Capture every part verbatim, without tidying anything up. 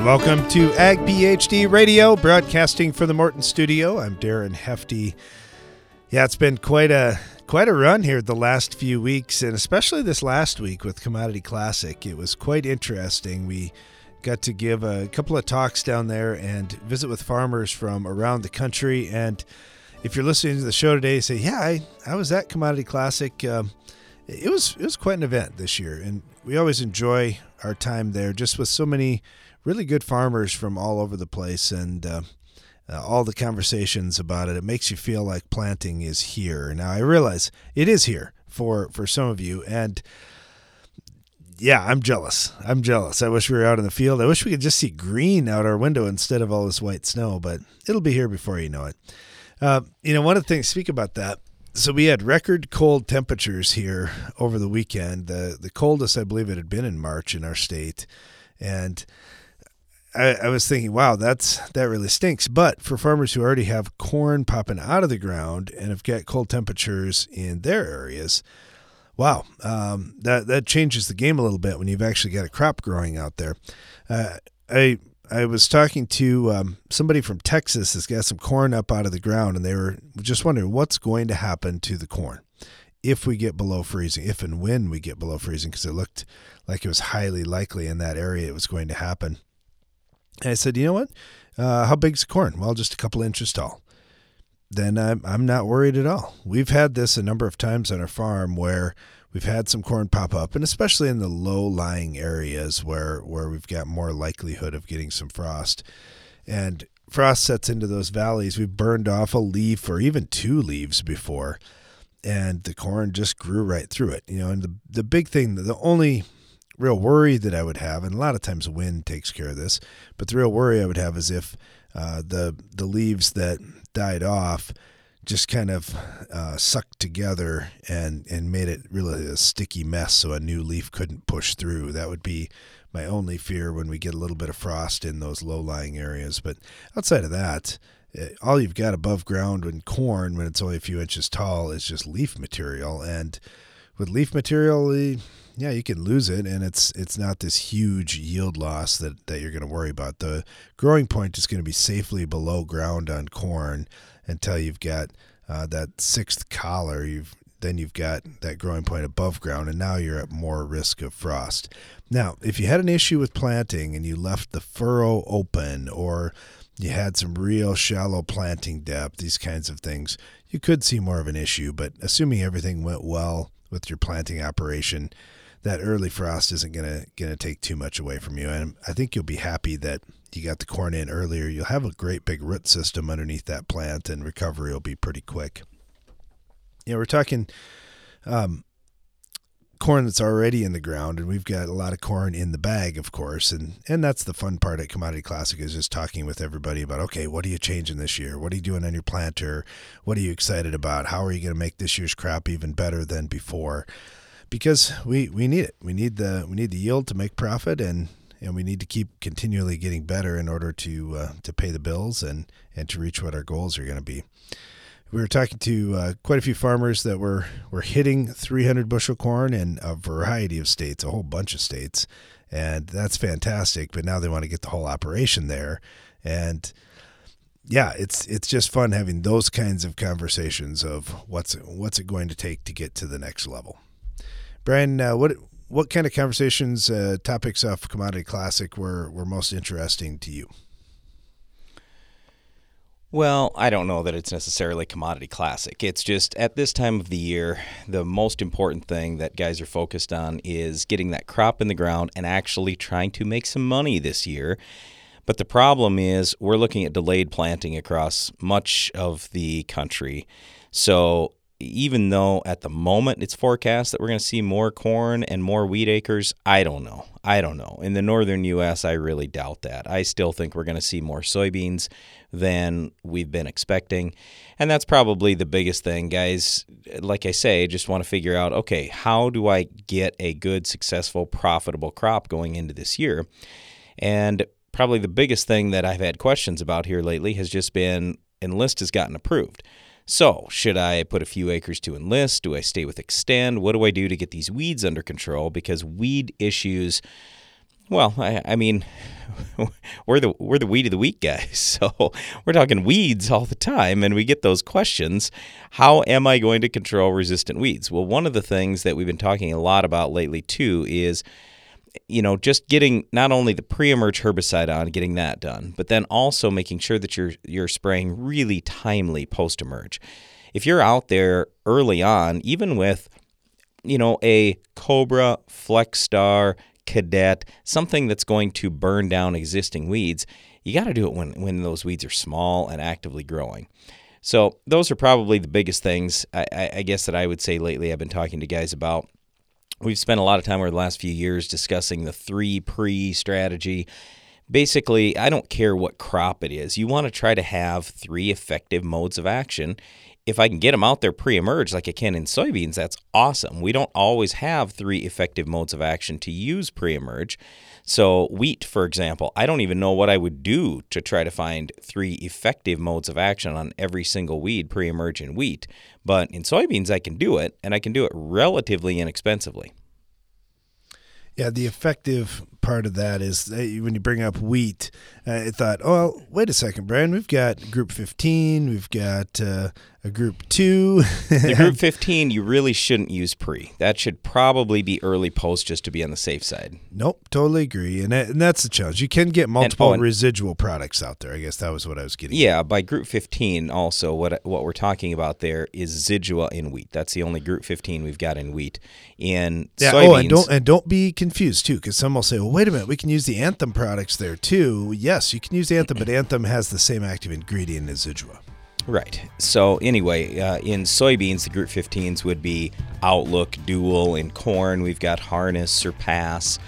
and welcome to Ag PhD Radio, broadcasting from the Morton Studio. I'm Darren Hefty. Yeah, it's been quite a quite a run here the last few weeks, and especially this last week with Commodity Classic. It was quite interesting. We got to give a couple of talks down there and visit with farmers from around the country. And if you're listening to the show today, you say, yeah, I, I was at Commodity Classic. Um, it was it was quite an event this year, and we always enjoy our time there, just with so many really good farmers from all over the place, and uh, uh, all the conversations about it. It makes you feel like planting is here. Now, I realize it is here for, for some of you, and yeah, I'm jealous. I'm jealous. I wish we were out in the field. I wish we could just see green out our window instead of all this white snow, but it'll be here before you know it. Uh, you know, one of the things, speak about that, so we had record cold temperatures here over the weekend, the the coldest I believe it had been in March in our state. And I, I was thinking, wow, that's that really stinks. But for farmers who already have corn popping out of the ground and have got cold temperatures in their areas, wow, um, that, that changes the game a little bit when you've actually got a crop growing out there. Uh, I I was talking to um, somebody from Texas that's got some corn up out of the ground, and they were just wondering what's going to happen to the corn if we get below freezing, if and when we get below freezing, because it looked like it was highly likely in that area it was going to happen. And I said, you know what? Uh, how big's the corn? Well, just a couple inches tall. Then I'm, I'm not worried at all. We've had this a number of times on our farm where we've had some corn pop up, and especially in the low-lying areas where, where we've got more likelihood of getting some frost. And frost sets into those valleys. We've burned off a leaf or even two leaves before, and the corn just grew right through it. You know, and the, the big thing, the only real worry that I would have, and a lot of times wind takes care of this, but the real worry I would have is if uh, the the leaves that died off just kind of uh, sucked together and, and made it really a sticky mess so a new leaf couldn't push through. That would be my only fear when we get a little bit of frost in those low-lying areas. But outside of that, all you've got above ground in corn, when it's only a few inches tall, is just leaf material. And with leaf material, yeah, you can lose it, and it's it's not this huge yield loss that, that you're going to worry about. The growing point is going to be safely below ground on corn until you've got uh, that sixth collar. You've then you've got that growing point above ground, and now you're at more risk of frost. Now, if you had an issue with planting and you left the furrow open, or you had some real shallow planting depth, these kinds of things, you could see more of an issue. But assuming everything went well with your planting operation, that early frost isn't gonna gonna take too much away from you, and I think you'll be happy that you got the corn in earlier. You'll have a great big root system underneath that plant, and recovery will be pretty quick. You know, we're talking um, corn that's already in the ground, and we've got a lot of corn in the bag, of course, and and that's the fun part at Commodity Classic, is just talking with everybody about, okay, what are you changing this year? What are you doing on your planter? What are you excited about? How are you going to make this year's crop even better than before? Because we, we need it. We need the we need the yield to make profit, and, and we need to keep continually getting better in order to uh, to pay the bills and, and to reach what our goals are going to be. We were talking to uh, quite a few farmers that were, were hitting three hundred bushel corn in a variety of states, a whole bunch of states, and that's fantastic. But now they want to get the whole operation there, and yeah, it's it's just fun having those kinds of conversations of what's what's it going to take to get to the next level. Brian, uh, what what kind of conversations, uh, topics off Commodity Classic were, were most interesting to you? Well, I don't know that it's necessarily Commodity Classic. It's just at this time of the year, the most important thing that guys are focused on is getting that crop in the ground and actually trying to make some money this year. But the problem is we're looking at delayed planting across much of the country. So even though at the moment it's forecast that we're going to see more corn and more wheat acres, I don't know. I don't know. In the northern U S, I really doubt that. I still think we're going to see more soybeans than we've been expecting. And that's probably the biggest thing. Guys, like I say, just want to figure out, okay, how do I get a good, successful, profitable crop going into this year? And probably the biggest thing that I've had questions about here lately has just been Enlist has gotten approved. So, should I put a few acres to Enlist? Do I stay with Xtend? What do I do to get these weeds under control? Because weed issues, Well, I, I mean, we're the we're the weed of the week guys, so we're talking weeds all the time, and we get those questions. How am I going to control resistant weeds? Well, one of the things that we've been talking a lot about lately too is, you know, just getting not only the pre-emerge herbicide on, getting that done, but then also making sure that you're you're spraying really timely post-emerge. If you're out there early on, even with, you know, a Cobra, Flexstar, Cadet, something that's going to burn down existing weeds, you got to do it when, when those weeds are small and actively growing. So those are probably the biggest things, I, I guess, that I would say lately I've been talking to guys about. We've spent a lot of time over the last few years discussing the three pre strategy. Basically, I don't care what crop it is. You want to try to have three effective modes of action. If I can get them out there pre-emerge like I can in soybeans, that's awesome. We don't always have three effective modes of action to use pre-emerge. So wheat, for example, I don't even know what I would do to try to find three effective modes of action on every single weed pre-emerge in wheat. But in soybeans, I can do it, and I can do it relatively inexpensively. Yeah, the effective part of that is when you bring up wheat, uh, I thought, oh, wait a second, Brian, we've got group fifteen, we've got uh, a group two. The group fifteen, you really shouldn't use pre. That should probably be early post just to be on the safe side. Nope, totally agree. And, that, and that's the challenge. You can get multiple and, oh, and, residual products out there. I guess that was what I was getting yeah, at. By group fifteen also, what what we're talking about there is Zidua in wheat. That's the only group fifteen we've got in wheat. In yeah, soybeans, oh, and don't, and don't be confused, too, because some will say, well, wait a minute, we can use the Anthem products there too. Yes, you can use Anthem, but Anthem has the same active ingredient as Zidua. Right. So anyway, uh, in soybeans, the group fifteens would be Outlook, Dual. In corn, we've got Harness, Surpass,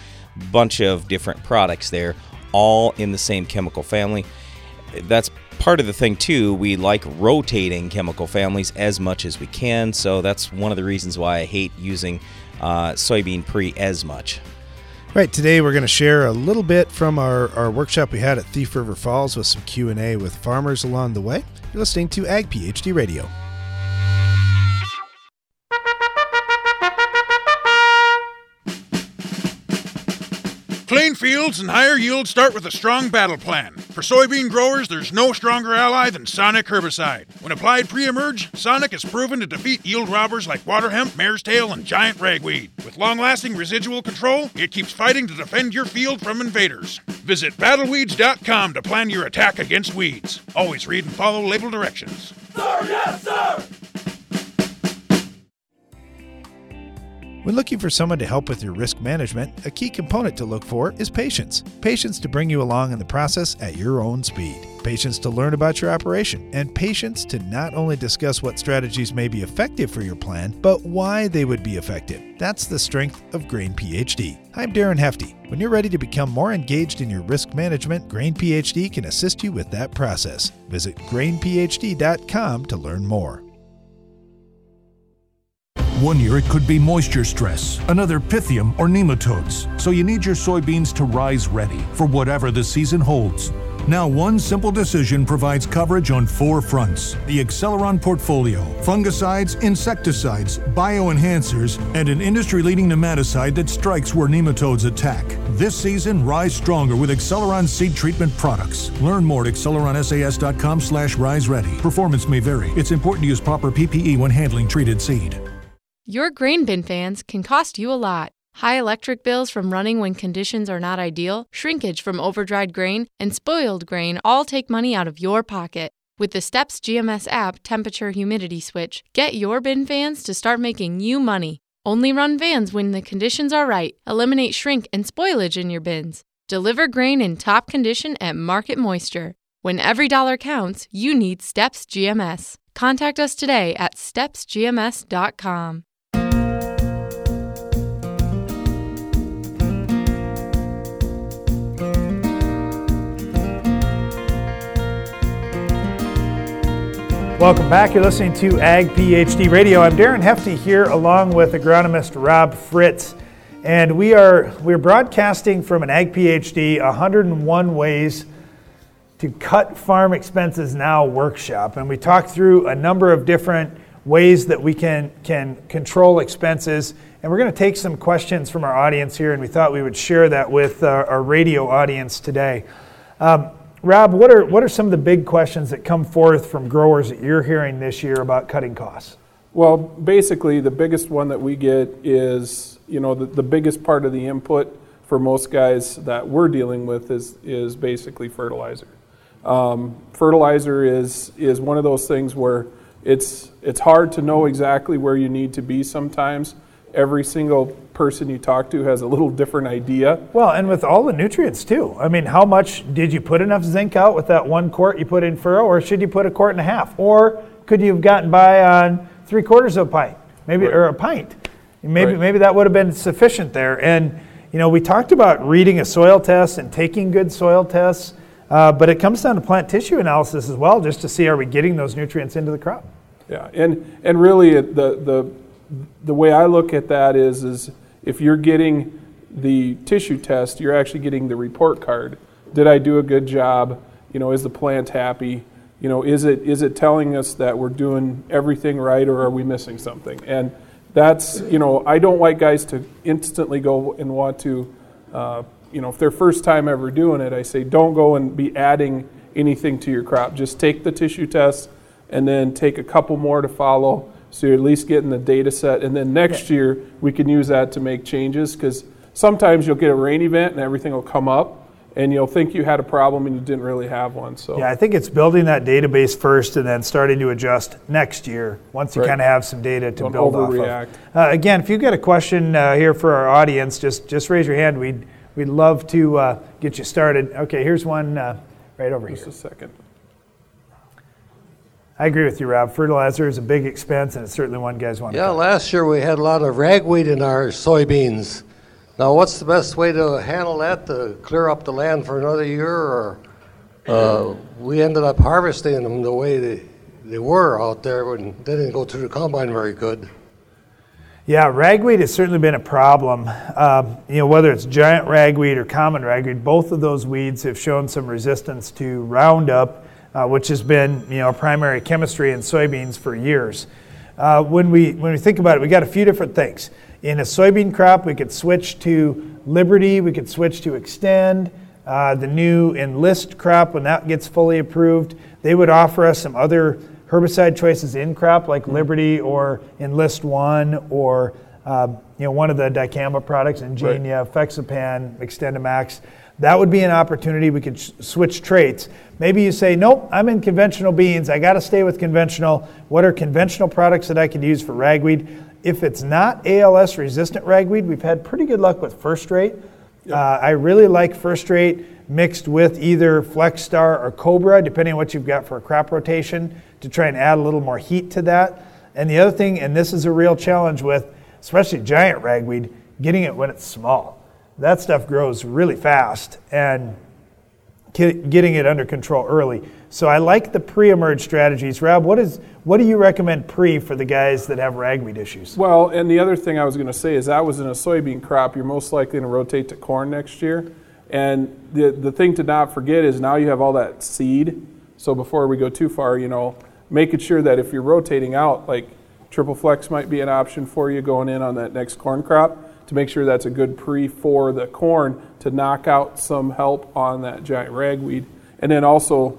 bunch of different products there, all in the same chemical family. That's part of the thing too. We like rotating chemical families as much as we can, so that's one of the reasons why I hate using uh, soybean pre as much. Right, today we're going to share a little bit from our, our workshop we had at Thief River Falls with some Q and A with farmers along the way. You're listening to Ag PhD Radio. Clean fields and higher yields start with a strong battle plan. For soybean growers, there's no stronger ally than Sonic herbicide. When applied pre-emerge, Sonic has proven to defeat yield robbers like Waterhemp, Mare's Tail, and Giant Ragweed. With long-lasting residual control, it keeps fighting to defend your field from invaders. Visit battle weeds dot com to plan your attack against weeds. Always read and follow label directions. Sir, yes, sir! When looking for someone to help with your risk management, a key component to look for is patience. Patience to bring you along in the process at your own speed. Patience to learn about your operation, and patience to not only discuss what strategies may be effective for your plan, but why they would be effective. That's the strength of Grain PhD. I'm Darren Hefty. When you're ready to become more engaged in your risk management, Grain PhD can assist you with that process. Visit grain p h d dot com to learn more. One year it could be moisture stress, another Pythium or nematodes. So you need your soybeans to rise ready for whatever the season holds. Now one simple decision provides coverage on four fronts. The Acceleron portfolio, fungicides, insecticides, bioenhancers, and an industry-leading nematicide that strikes where nematodes attack. This season, rise stronger with Acceleron seed treatment products. Learn more at acceleron s a s dot com slash rise ready. Performance may vary. It's important to use proper P P E when handling treated seed. Your grain bin fans can cost you a lot. High electric bills from running when conditions are not ideal, shrinkage from overdried grain, and spoiled grain all take money out of your pocket. With the Steps G M S app temperature humidity switch, get your bin fans to start making you money. Only run fans when the conditions are right. Eliminate shrink and spoilage in your bins. Deliver grain in top condition at market moisture. When every dollar counts, you need Steps G M S. Contact us today at steps g m s dot com. Welcome back. You're listening to Ag PhD Radio. I'm Darren Hefty here along with agronomist Rob Fritz. And we are we're broadcasting from an Ag PhD one oh one Ways to Cut Farm Expenses Now workshop. And we talked through a number of different ways that we can, can control expenses. And we're going to take some questions from our audience here, and we thought we would share that with our, our radio audience today. Um, Rob, what are, what are some of the big questions that come forth from growers that you're hearing this year about cutting costs? Well, basically, the biggest one that we get is, you know, the, the biggest part of the input for most guys that we're dealing with is is basically fertilizer. Um, fertilizer is is one of those things where it's it's hard to know exactly where you need to be sometimes. Every single person you talk to has a little different idea. Well, and with all the nutrients too. I mean, how much, did you put enough zinc out with that one quart you put in furrow, or should you put a quart and a half? Or could you have gotten by on three quarters of a pint, maybe, right. or a pint? Maybe, right. maybe that would have been sufficient there. And, you know, we talked about reading a soil test and taking good soil tests, uh, but it comes down to plant tissue analysis as well, just to see, are we getting those nutrients into the crop? Yeah, and and really the the The way I look at that is, is if you're getting the tissue test, you're actually getting the report card. Did I do a good job? You know, is the plant happy? You know, is it is it telling us that we're doing everything right, or are we missing something? And that's, you know, I don't like guys to instantly go and want to, uh, you know, if they're first time ever doing it, I say don't go and be adding anything to your crop. Just take the tissue test and then take a couple more to follow. So you're at least getting the data set, and then next okay. year we can use that to make changes, because sometimes you'll get a rain event and everything will come up and you'll think you had a problem and you didn't really have one. So yeah, I think it's building that database first and then starting to adjust next year once you right. kind of have some data to Don't build overreact. Off of. Uh, again, if you've got a question uh, here for our audience, just just raise your hand. We'd, we'd love to uh, get you started. Okay, here's one uh, right over just here. Just a second. I agree with you, Rob. Fertilizer is a big expense, and it's certainly one guys want yeah, to Yeah, last year we had a lot of ragweed in our soybeans. Now, what's the best way to handle that, to clear up the land for another year? Or uh, we ended up harvesting them the way they, they were out there, and they didn't go through the combine very good. Yeah, ragweed has certainly been a problem. Um, you know, whether it's giant ragweed or common ragweed, both of those weeds have shown some resistance to Roundup. Uh, which has been, you know, primary chemistry in soybeans for years. Uh, when we when we think about it, we got a few different things. In a soybean crop, we could switch to Liberty, we could switch to Xtend, uh, the new Enlist crop, when that gets fully approved, they would offer us some other herbicide choices in crop, like Liberty or Enlist One, or uh, you know, one of the dicamba products, Ingenia, right. Fexapan, Xtend Max. That would be an opportunity. We could sh- switch traits. Maybe you say, nope, I'm in conventional beans. I got to stay with conventional. What are conventional products that I could use for ragweed? If it's not A L S resistant ragweed, we've had pretty good luck with First Rate. Yep. Uh, I really like First Rate mixed with either Flexstar or Cobra, depending on what you've got for a crop rotation, to try and add a little more heat to that. And the other thing, and this is a real challenge with, especially giant ragweed, getting it when it's small. That stuff grows really fast, and getting it under control early. So I like the pre-emerge strategies. Rob, what is what do you recommend pre for the guys that have ragweed issues? Well, and the other thing I was going to say is that was in a soybean crop. You're most likely going to rotate to corn next year. And the the thing to not forget is now you have all that seed. So before we go too far, you know, making sure that if you're rotating out, like triple flex might be an option for you going in on that next corn crop, to make sure that's a good pre for the corn to knock out some help on that giant ragweed. And then also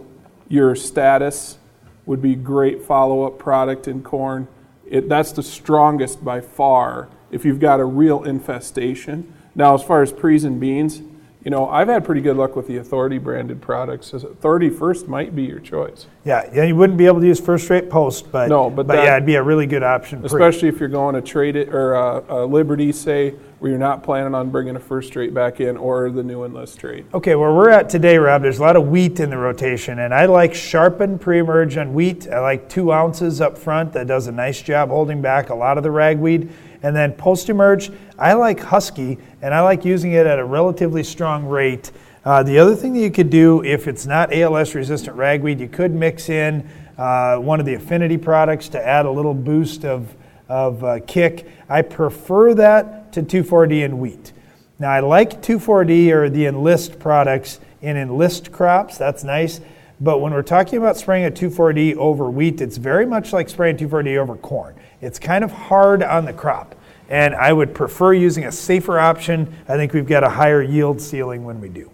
your status would be great follow-up product in corn. It, that's the strongest by far if you've got a real infestation. Now, as far as pre's and beans, you know, I've had pretty good luck with the Authority branded products. Authority First might be your choice. Yeah, yeah, you wouldn't be able to use First Rate post, but, no, but, but that, yeah, it'd be a really good option. Especially pre. If you're going to trade it or uh, uh, Liberty, say, where you're not planning on bringing a First Rate back in, or the new Enlist trade. Okay, where we're at today, Rob, there's a lot of wheat in the rotation, and I like Sharpen pre-emerge on wheat. I like two ounces up front. That does a nice job holding back a lot of the ragweed. And then post-emerge, I like Husky, and I like using it at a relatively strong rate. Uh, the other thing that you could do, if it's not A L S-resistant ragweed, you could mix in uh, one of the affinity products to add a little boost of, of uh, kick. I prefer that to two four-D and wheat. Now, I like two four-D or the Enlist products in Enlist crops. That's nice. But when we're talking about spraying a two four-D over wheat, it's very much like spraying two four-D over corn. It's kind of hard on the crop. And I would prefer using a safer option. I think we've got a higher yield ceiling when we do.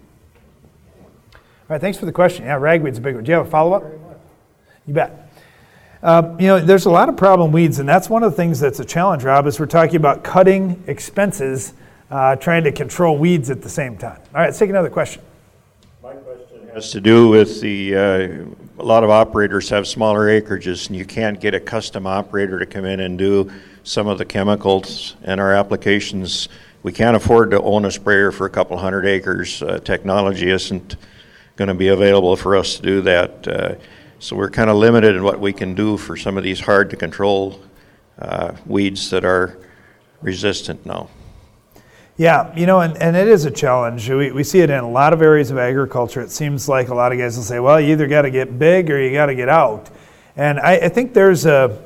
All right, thanks for the question. Yeah, ragweed's a big one. Do you have a follow-up? You bet. Uh, you know, there's a lot of problem weeds, and that's one of the things that's a challenge, Rob, is we're talking about cutting expenses, uh, trying to control weeds at the same time. All right, let's take another question. My question has to do with the, uh, a lot of operators have smaller acreages, and you can't get a custom operator to come in and do some of the chemicals and our applications. We can't afford to own a sprayer for a couple hundred acres. Uh, technology isn't going to be available for us to do that. Uh, so we're kind of limited in what we can do for some of these hard to control uh, weeds that are resistant now. Yeah, you know, and, and it is a challenge. We we see it in a lot of areas of agriculture. It seems like a lot of guys will say, well, you either got to get big or you got to get out. And I, I think there's a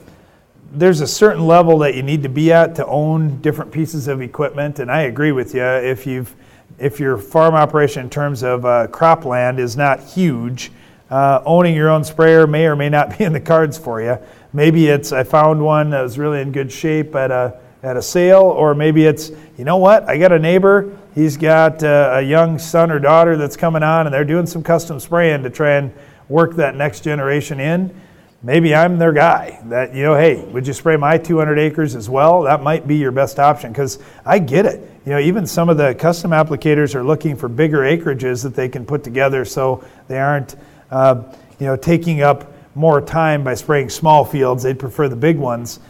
there's a certain level that you need to be at to own different pieces of equipment. And I agree with you. If you've If your farm operation in terms of uh, cropland is not huge, uh, owning your own sprayer may or may not be in the cards for you. Maybe it's, I found one that was really in good shape at a at a sale, or maybe it's, you know what, I got a neighbor, he's got uh, a young son or daughter that's coming on and they're doing some custom spraying to try and work that next generation in. Maybe I'm their guy that, you know, hey, would you spray my two hundred acres as well? That might be your best option, because I get it. You know, even some of the custom applicators are looking for bigger acreages that they can put together so they aren't, uh, you know, taking up more time by spraying small fields. They'd prefer the big ones.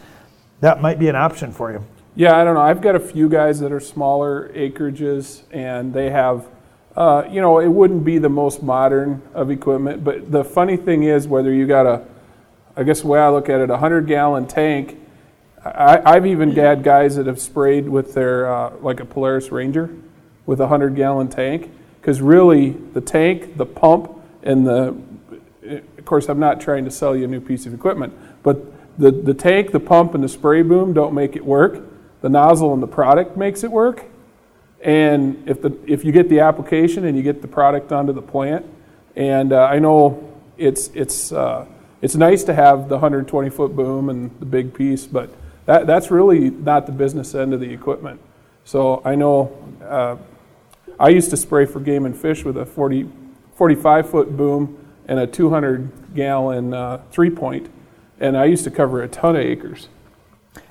That might be an option for you. Yeah, I don't know. I've got a few guys that are smaller acreages, and they have, uh, you know, it wouldn't be the most modern of equipment. But the funny thing is, whether you got a I guess the way I look at it, a hundred-gallon tank. I, I've even had guys that have sprayed with their, uh, like a Polaris Ranger with a hundred-gallon tank, because really the tank, the pump, and the, of course, I'm not trying to sell you a new piece of equipment, but the, the tank, the pump, and the spray boom don't make it work. The nozzle and the product makes it work. And if the if you get the application and you get the product onto the plant, and uh, I know it's, it's uh, It's nice to have the one hundred twenty foot boom and the big piece, but that, that's really not the business end of the equipment. So I know uh, I used to spray for game and fish with a forty, forty-five foot boom and a two hundred gallon uh, three-point, and I used to cover a ton of acres.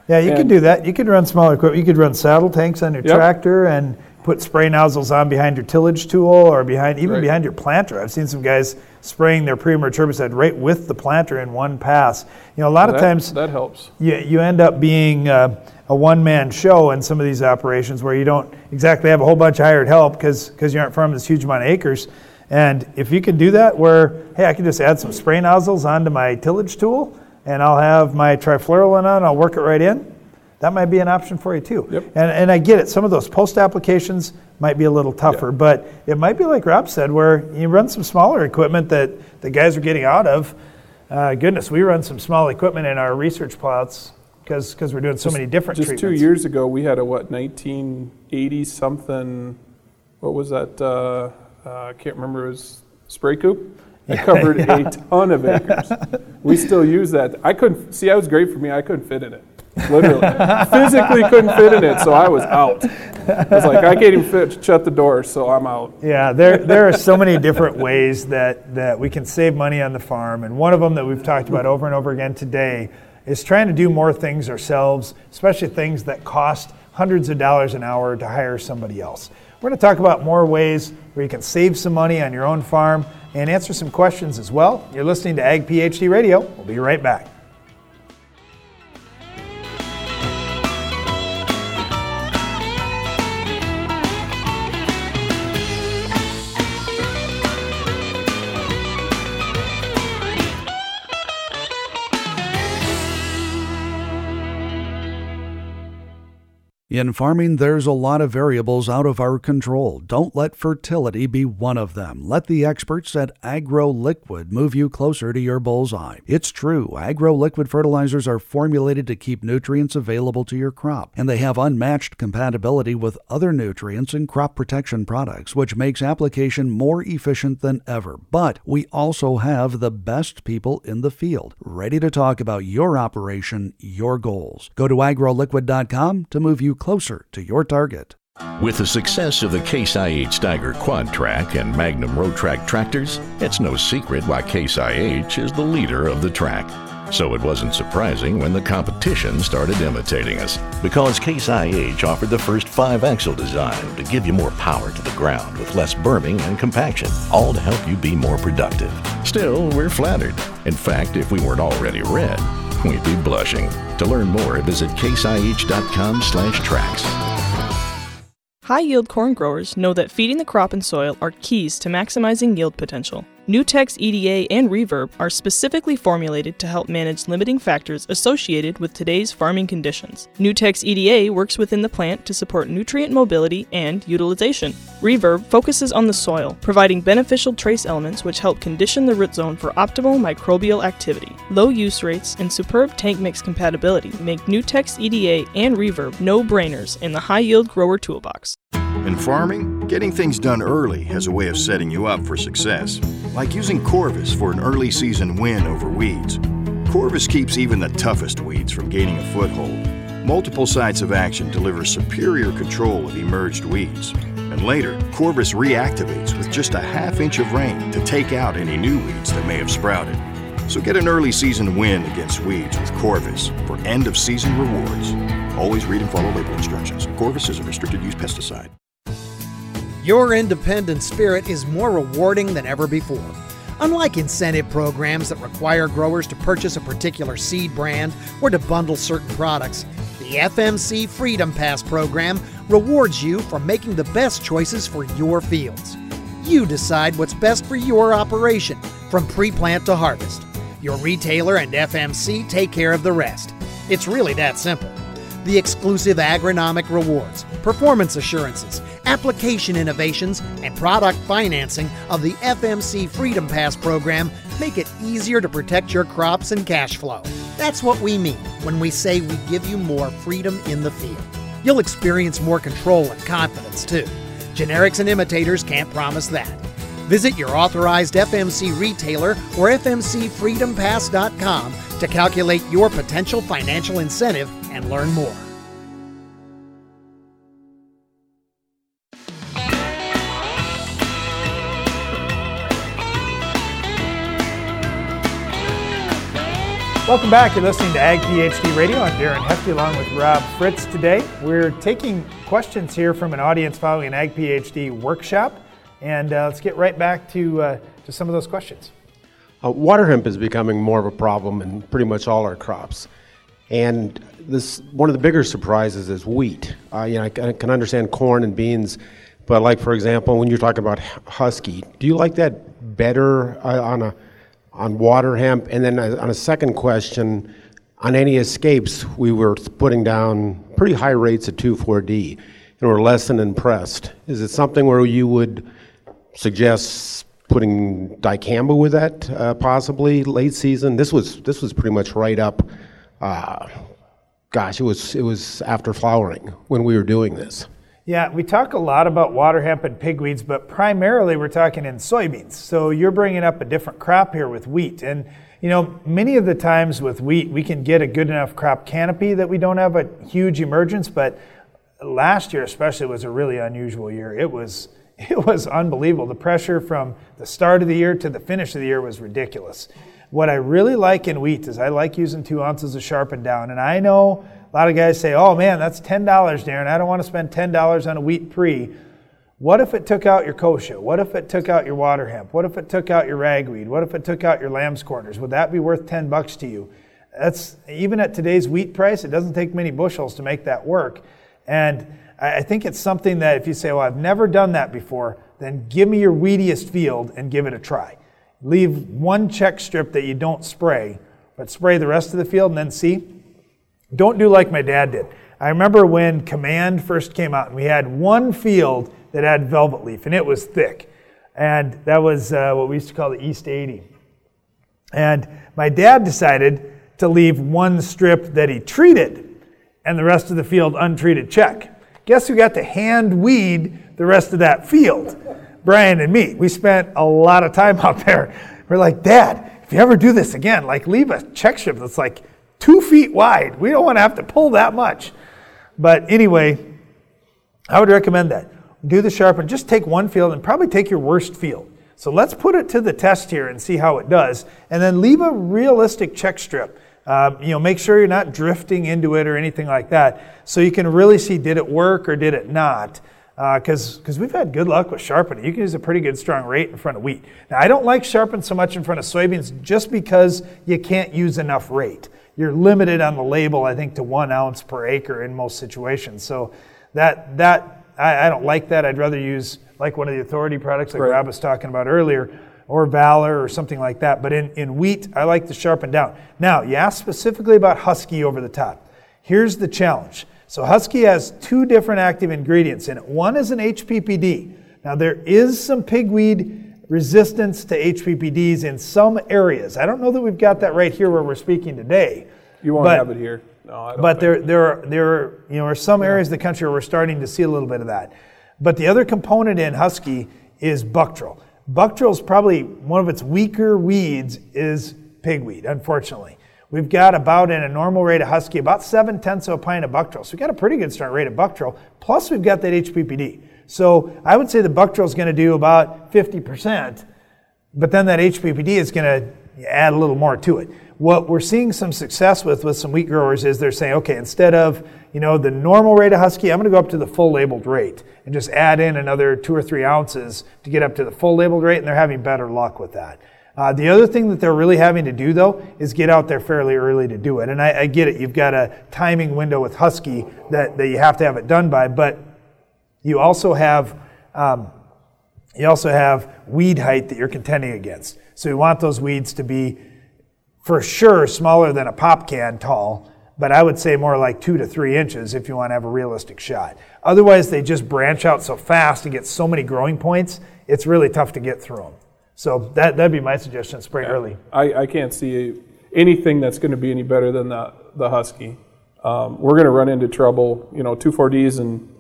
Yeah, you and, could do that. You could run smaller equipment. You could run saddle tanks on your yep. tractor and put spray nozzles on behind your tillage tool or behind even right. behind your planter. I've seen some guys spraying their pre-emerge herbicide right with the planter in one pass. You know, a lot well, of that, times that helps. You, you end up being uh, a one-man show in some of these operations where you don't exactly have a whole bunch of hired help because you aren't farming this huge amount of acres. And if you can do that where, hey, I can just add some spray nozzles onto my tillage tool and I'll have my trifluralin on, I'll work it right in. That might be an option for you too. Yep. And and I get it. Some of those post applications might be a little tougher, yep. but it might be like Rob said, where you run some smaller equipment that the guys are getting out of. Uh, goodness, we run some small equipment in our research plots because we're doing so just, many different just treatments. Just two years ago, we had a, what, nineteen eighty something, what was that? Uh, uh, I can't remember. It was spray coop. I covered yeah. a ton of acres. We still use that. I couldn't, see, that was great for me. I couldn't fit in it. Literally. Physically couldn't fit in it, so I was out. I was like, I can't even fit, shut the door, so I'm out. Yeah, there there are so many different ways that, that we can save money on the farm, and one of them that we've talked about over and over again today is trying to do more things ourselves, especially things that cost hundreds of dollars an hour to hire somebody else. We're going to talk about more ways where you can save some money on your own farm and answer some questions as well. You're listening to Ag PhD Radio. We'll be right back. In farming, there's a lot of variables out of our control. Don't let fertility be one of them. Let the experts at AgroLiquid move you closer to your bullseye. It's true, AgroLiquid fertilizers are formulated to keep nutrients available to your crop, and they have unmatched compatibility with other nutrients and crop protection products, which makes application more efficient than ever. But we also have the best people in the field, ready to talk about your operation, your goals. Go to agroliquid dot com to move you closer to your target. With the success of the Case I H Steiger Quad Track and Magnum Road Track tractors, it's no secret why Case I H is the leader of the track. So it wasn't surprising when the competition started imitating us. Because Case I H offered the first five-axle design to give you more power to the ground with less burming and compaction, all to help you be more productive. Still, we're flattered. In fact, if we weren't already red, we'd be blushing. To learn more, visit case I H dot com slash tracks. High-yield corn growers know that feeding the crop and soil are keys to maximizing yield potential. Nutex E D A and Reverb are specifically formulated to help manage limiting factors associated with today's farming conditions. Nutex E D A works within the plant to support nutrient mobility and utilization. Reverb focuses on the soil, providing beneficial trace elements which help condition the root zone for optimal microbial activity. Low use rates and superb tank mix compatibility make Nutex E D A and Reverb no-brainers in the high-yield grower toolbox. In farming, getting things done early has a way of setting you up for success, like using Corvus for an early season win over weeds. Corvus keeps even the toughest weeds from gaining a foothold. Multiple sites of action deliver superior control of emerged weeds. And later, Corvus reactivates with just a half inch of rain to take out any new weeds that may have sprouted. So get an early season win against weeds with Corvus for end of season rewards. Always read and follow label instructions. Corvus is a restricted use pesticide. Your independent spirit is more rewarding than ever before. Unlike incentive programs that require growers to purchase a particular seed brand or to bundle certain products, the F M C Freedom Pass program rewards you for making the best choices for your fields. You decide what's best for your operation, from pre-plant to harvest. Your retailer and F M C take care of the rest. It's really that simple. The exclusive agronomic rewards, performance assurances, application innovations, and product financing of the F M C Freedom Pass program make it easier to protect your crops and cash flow. That's what we mean when we say we give you more freedom in the field. You'll experience more control and confidence, too. Generics and imitators can't promise that. Visit your authorized F M C retailer or F M C freedom pass dot com to calculate your potential financial incentive and learn more. Welcome back. You're listening to Ag PhD Radio. I'm Darren Hefty along with Rob Fritz today. We're taking questions here from an audience following an Ag PhD workshop. And uh, let's get right back to, uh, to some of those questions. Uh, Waterhemp is becoming more of a problem in pretty much all our crops. And this one of the bigger surprises is wheat. Uh, you know, I can understand corn and beans, but like, for example, when you're talking about Husky, do you like that better uh, on a on Waterhemp? And then on a second question, on any escapes, we were putting down pretty high rates of two four D, and we're less than impressed. Is it something where you would suggest putting dicamba with that, uh, possibly late season? This was this was pretty much right up, uh, gosh, it was it was after flowering when we were doing this. Yeah, we talk a lot about water hemp and pigweeds, but primarily we're talking in soybeans. So you're bringing up a different crop here with wheat. And, you know, many of the times with wheat, we can get a good enough crop canopy that we don't have a huge emergence. But last year especially was a really unusual year. It was it was unbelievable. The pressure from the start of the year to the finish of the year was ridiculous. What I really like in wheat is I like using two ounces of Sharpen down. And I know a lot of guys say, oh man, that's ten dollars, Darren. I don't want to spend ten dollars on a wheat pre. What if it took out your kochia? What if it took out your water hemp? What if it took out your ragweed? What if it took out your lamb's quarters? Would that be worth ten bucks to you? That's, even at today's wheat price, it doesn't take many bushels to make that work. And I think it's something that if you say, well, I've never done that before, then give me your weediest field and give it a try. Leave one check strip that you don't spray, but spray the rest of the field and then see. Don't do like my dad did. I remember when Command first came out, and we had one field that had velvet leaf, and it was thick. And that was uh, what we used to call the East eighty. And my dad decided to leave one strip that he treated and the rest of the field untreated check. Guess who got to hand weed the rest of that field? Brian and me. We spent a lot of time out there. We're like, Dad, if you ever do this again, like leave a check strip that's like two feet wide. We don't want to have to pull that much. But anyway, I would recommend that. Do the Sharpen. Just take one field and probably take your worst field. So let's put it to the test here and see how it does. And then leave a realistic check strip. Um, you know, make sure you're not drifting into it or anything like that. So you can really see, did it work or did it not? Because uh, because we've had good luck with Sharpen. You can use a pretty good strong rate in front of wheat. Now, I don't like Sharpen so much in front of soybeans just because you can't use enough rate. You're limited on the label, I think, to one ounce per acre in most situations. So that that... I, I don't like that. I'd rather use like one of the authority products like right. Rob was talking about earlier, or Valor or something like that. But in, in wheat, I like to sharpen down. Now, you asked specifically about Husky over the top. Here's the challenge. So Husky has two different active ingredients in it. One is an H P P D. Now, there is some pigweed resistance to H P P Ds in some areas. I don't know that we've got that right here where we're speaking today. You won't but, have it here. No, I don't but there, there, are, there, are, you know, are some yeah. areas of the country where we're starting to see a little bit of that. But the other component in Husky is Buctril. Buctril is probably one of its weaker weeds is pigweed. Unfortunately, we've got about in a normal rate of Husky about seven tenths of a pint of Buctril. So we've got a pretty good start rate of Buctril. Plus we've got that H P P D. So I would say the Buctril is going to do about fifty percent, but then that H P P D is going to add a little more to it. What we're seeing some success with with some wheat growers is they're saying, okay, instead of you know the normal rate of Husky, I'm going to go up to the full labeled rate and just add in another two or three ounces to get up to the full labeled rate, and they're having better luck with that. Uh, the other thing that they're really having to do, though, is get out there fairly early to do it. And I, I get it. You've got a timing window with Husky that, that you have to have it done by, but you also have um, you also have weed height that you're contending against. So you want those weeds to be for sure smaller than a pop can tall, but I would say more like two to three inches if you want to have a realistic shot. Otherwise, they just branch out so fast and get so many growing points, it's really tough to get through them. So that, that'd be my suggestion, spray yeah. early. I, I can't see anything that's going to be any better than the, the Husky. Um, we're going to run into trouble, you know, two four Ds and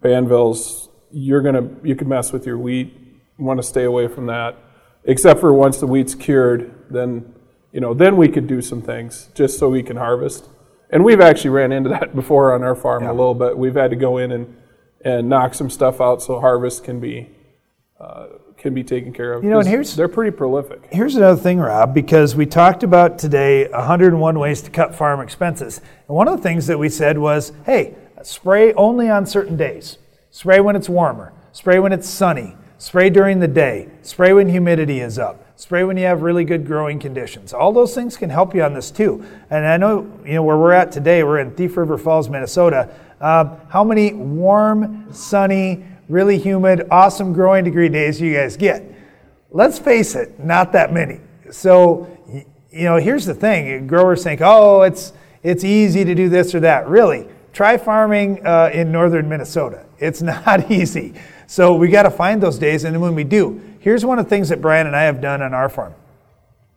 Banvilles, you're going to, you can mess with your wheat. You want to stay away from that. Except for once the wheat's cured, then You know, then we could do some things just so we can harvest. And we've actually ran into that before on our farm yeah. a little bit. We've had to go in and, and knock some stuff out so harvest can be uh, can be taken care of. You know, and here's they're pretty prolific. Here's another thing, Rob, because we talked about today one hundred one ways to cut farm expenses. And one of the things that we said was, hey, spray only on certain days. Spray when it's warmer. Spray when it's sunny. Spray during the day. Spray when humidity is up. Spray when you have really good growing conditions. All those things can help you on this too. And I know, you know where we're at today, we're in Thief River Falls, Minnesota. Uh, how many warm, sunny, really humid, awesome growing degree days do you guys get? Let's face it, not that many. So, you know, here's the thing. Growers think, oh, it's it's easy to do this or that. Really, try farming uh, in northern Minnesota. It's not easy. So we got to find those days, and then when we do, here's one of the things that Brian and I have done on our farm.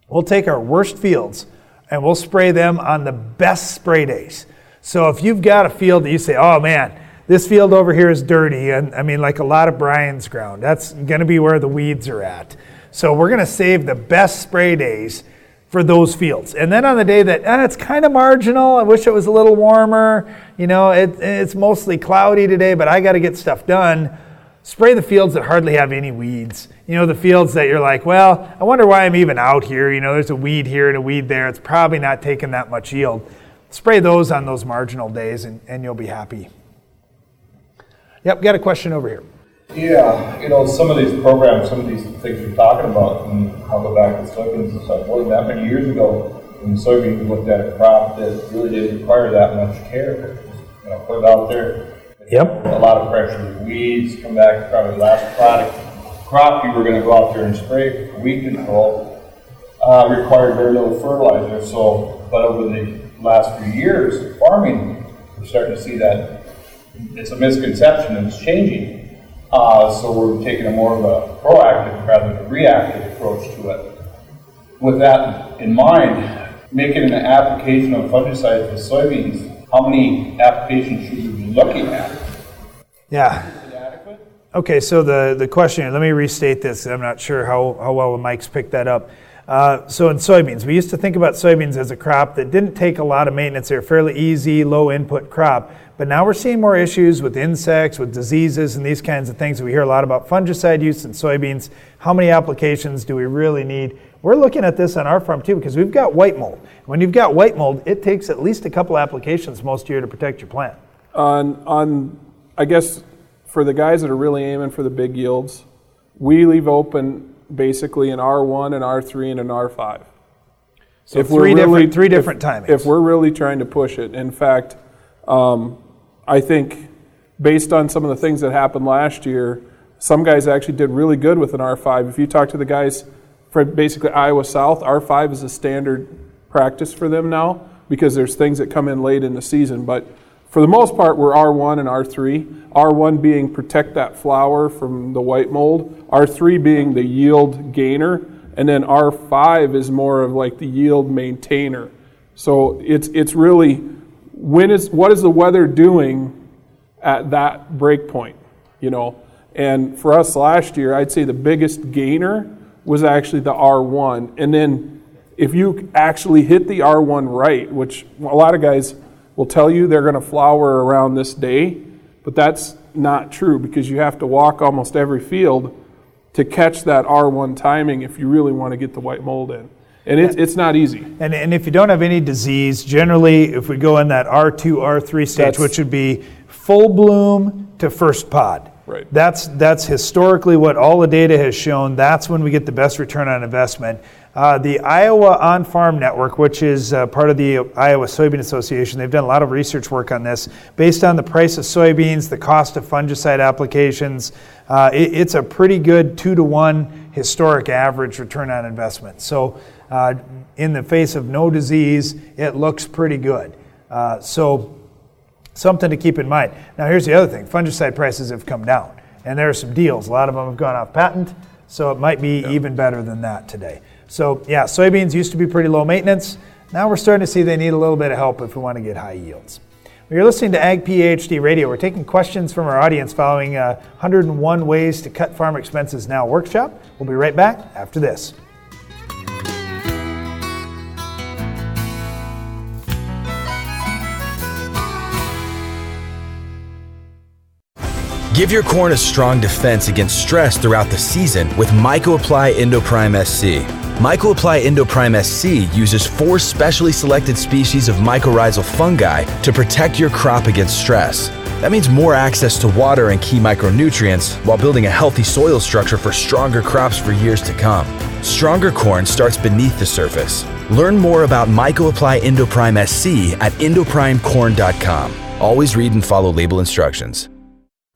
We'll take our worst fields and we'll spray them on the best spray days. So if you've got a field that you say, oh man, this field over here is dirty, and I mean like a lot of Brian's ground, that's going to be where the weeds are at. So we're going to save the best spray days for those fields. And then on the day that, and it's kind of marginal, I wish it was a little warmer, you know, it, it's mostly cloudy today, but I got to get stuff done. Spray the fields that hardly have any weeds. You know, the fields that you're like, well, I wonder why I'm even out here. You know, there's a weed here and a weed there. It's probably not taking that much yield. Spray those on those marginal days and, and you'll be happy. Yep, got a question over here. Yeah, you know, some of these programs, some of these things you're talking about, and I'll go back to soybeans and stuff. Wasn't that many years ago when soybeans looked at a crop that really didn't require that much care. You know, put it out there. Yep. A lot of pressure. Weeds come back, probably last product. Crop you were going to go out there and spray, weed control, uh, required very little fertilizer. So, but over the last few years, farming We're starting to see that it's a misconception and it's changing. Uh, so we're taking a more of a proactive rather than a reactive approach to it. With that in mind, making an application of fungicide for soybeans, how many applications should you be looking at? Yeah. Okay, so the, the question, let me restate this. I'm not sure how, how well the mics picked that up. Uh, so in soybeans, we used to think about soybeans as a crop that didn't take a lot of maintenance. They're fairly easy, low input crop. But now we're seeing more issues with insects, with diseases, and these kinds of things. We hear a lot about fungicide use in soybeans. How many applications do we really need? We're looking at this on our farm too because we've got white mold. When you've got white mold, it takes at least a couple applications most year to protect your plant. On, on I guess... For the guys that are really aiming for the big yields, we leave open basically an R one, an R three, and an R five. So if three, we're really, different, three different if, timings. If we're really trying to push it. In fact, um, I think based on some of the things that happened last year, some guys actually did really good with an R five. If you talk to the guys from basically Iowa South, R five is a standard practice for them now because there's things that come in late in the season. But for the most part, we're R one and R three. R one being protect that flower from the white mold. R three being the yield gainer. And then R five is more of like the yield maintainer. So it's it's really, when is what is the weather doing at that break point, you know? And for us last year, I'd say the biggest gainer was actually the R one. And then if you actually hit the R one right, which a lot of guys will tell you they're going to flower around this day, but that's not true because you have to walk almost every field to catch that R one timing if you really want to get the white mold in. And it's, it's not easy. And and if you don't have any disease, generally if we go in that R two, R three stage, that's, which would be full bloom to first pod. Right. That's that's historically what all the data has shown. That's when we get the best return on investment. Uh, the Iowa On-Farm Network, which is uh, part of the Iowa Soybean Association, they've done a lot of research work on this. Based on the price of soybeans, the cost of fungicide applications, uh, it, it's a pretty good two to one historic average return on investment. So uh, in the face of no disease, it looks pretty good. Uh, so something to keep in mind. Now here's the other thing. Fungicide prices have come down, and there are some deals. A lot of them have gone off patent, so it might be yeah. even better than that today. So yeah, soybeans used to be pretty low maintenance. Now we're starting to see they need a little bit of help if we want to get high yields. You're listening to Ag PhD Radio. We're taking questions from our audience following a one oh one Ways to Cut Farm Expenses Now workshop. We'll be right back after this. Give your corn a strong defense against stress throughout the season with MycoApply Endoprime S C. MycoApply Endoprime S C uses four specially selected species of mycorrhizal fungi to protect your crop against stress. That means more access to water and key micronutrients while building a healthy soil structure for stronger crops for years to come. Stronger corn starts beneath the surface. Learn more about MycoApply Endoprime S C at endoprime corn dot com. Always read and follow label instructions.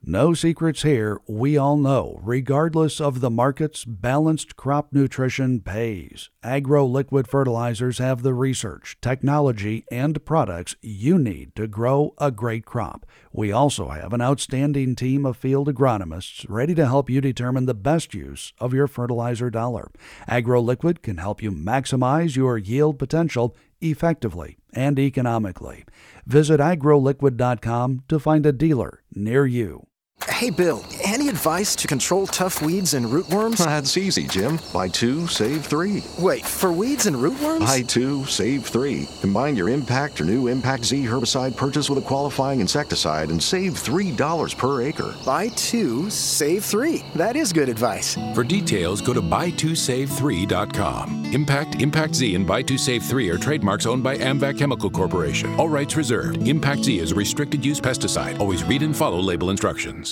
No secrets here, we all know, regardless of the markets, balanced crop nutrition pays. AgroLiquid fertilizers have the research, technology, and products you need to grow a great crop. We also have an outstanding team of field agronomists ready to help you determine the best use of your fertilizer dollar. AgroLiquid can help you maximize your yield potential effectively and economically. Visit agroliquid dot com to find a dealer near you. Hey, Bill, any advice to control tough weeds and rootworms? That's easy, Jim. Buy two, save three. Wait, for weeds and rootworms? Buy two, save three. Combine your Impact or new Impact Z herbicide purchase with a qualifying insecticide and save three dollars per acre. Buy two, save three. That is good advice. For details, go to buy two save three dot com. Impact, Impact Z, and Buy two, Save three are trademarks owned by Amvac Chemical Corporation. All rights reserved. Impact Z is a restricted use pesticide. Always read and follow label instructions.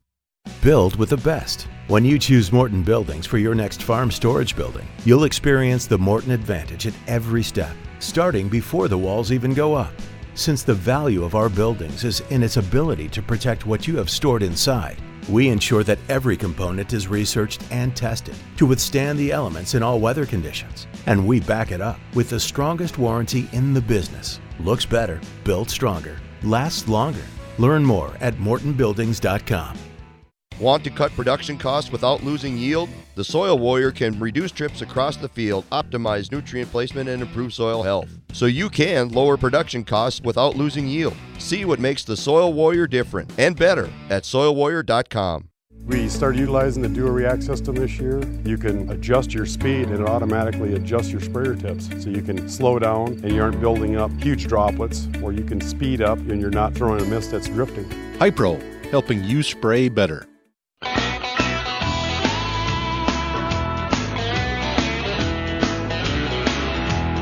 Build with the best. When you choose Morton Buildings for your next farm storage building, you'll experience the Morton advantage at every step, starting before the walls even go up. Since the value of our buildings is in its ability to protect what you have stored inside, we ensure that every component is researched and tested to withstand the elements in all weather conditions. And we back it up with the strongest warranty in the business. Looks better, built stronger, lasts longer. Learn more at morton buildings dot com. Want to cut production costs without losing yield? The Soil Warrior can reduce trips across the field, optimize nutrient placement, and improve soil health. So you can lower production costs without losing yield. See what makes the Soil Warrior different and better at soil warrior dot com. We started utilizing the Dual React system this year. You can adjust your speed and it automatically adjusts your sprayer tips. So you can slow down and you aren't building up huge droplets, or you can speed up and you're not throwing a mist that's drifting. HiPro, helping you spray better.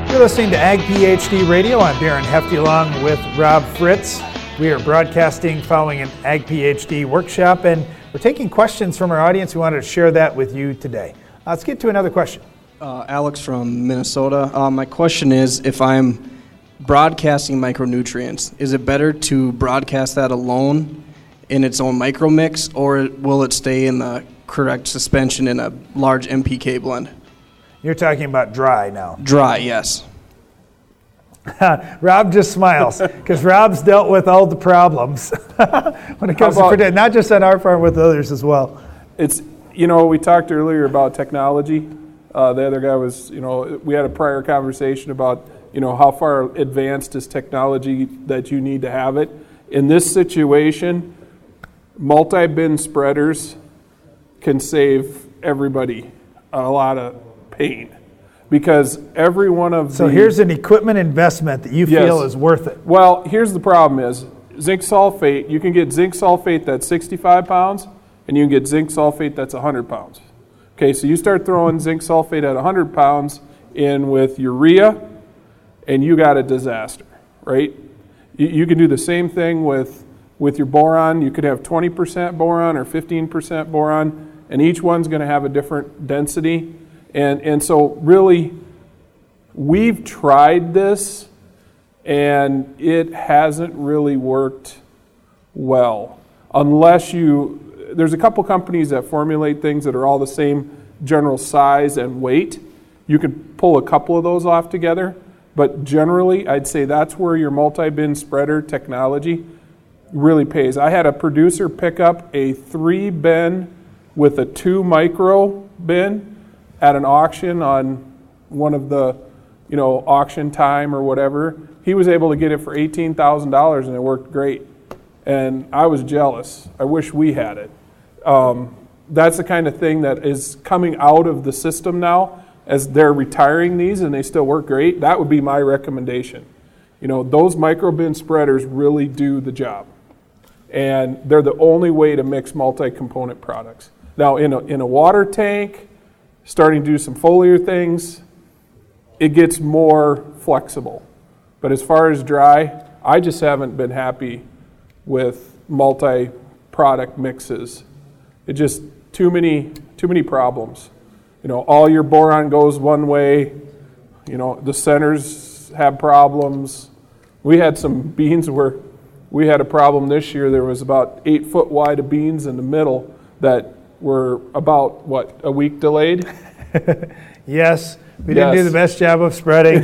You're listening to Ag PhD Radio. I'm Darren Hefty along with Rob Fritz. We are broadcasting following an Ag PhD workshop, and we're taking questions from our audience. We wanted to share that with you today. Uh, let's get to another question. Uh, Alex from Minnesota. Uh, my question is, if I'm broadcasting micronutrients, is it better to broadcast that alone in its own micro mix, or will it stay in the correct suspension in a large M P K blend? You're talking about dry now. Dry, yes. Rob just smiles because Rob's dealt with all the problems when it comes about, to predict, not just on our farm, with others as well. It's, you know, we talked earlier about technology. Uh, the other guy was, you know, we had a prior conversation about, you know, how far advanced is technology that you need to have it. In this situation, multi-bin spreaders can save everybody a lot of pain, because every one of so the, here's an equipment investment that you yes, feel is worth it. Well, here's the problem is zinc sulfate. You can get zinc sulfate that's sixty-five pounds, and you can get zinc sulfate that's one hundred pounds. Okay, so you start throwing zinc sulfate at one hundred pounds in with urea, and you got a disaster, right? You, you can do the same thing with, with your boron. You could have twenty percent boron or fifteen percent boron, and each one's going to have a different density. And and so really, we've tried this, and it hasn't really worked well. Unless you, there's a couple companies that formulate things that are all the same general size and weight. You can pull a couple of those off together, but generally, I'd say that's where your multi-bin spreader technology really pays. I had a producer pick up a three-bin with a two-micro-bin at an auction on one of the, you know, auction time or whatever. He was able to get it for eighteen thousand dollars, and it worked great. And I was jealous. I wish we had it. Um, that's the kind of thing that is coming out of the system now as they're retiring these, and they still work great. That would be my recommendation. You know, those micro bin spreaders really do the job. And they're the only way to mix multi-component products. Now, in a, in a water tank, starting to do some foliar things, it gets more flexible. But as far as dry, I just haven't been happy with multi-product mixes. It just too many too many problems. You know, all your boron goes one way. You know, the centers have problems. We had some beans where we had a problem this year. There was about eight foot wide of beans in the middle that were about, what, a week delayed? Yes, we didn't yes. do the best job of spreading.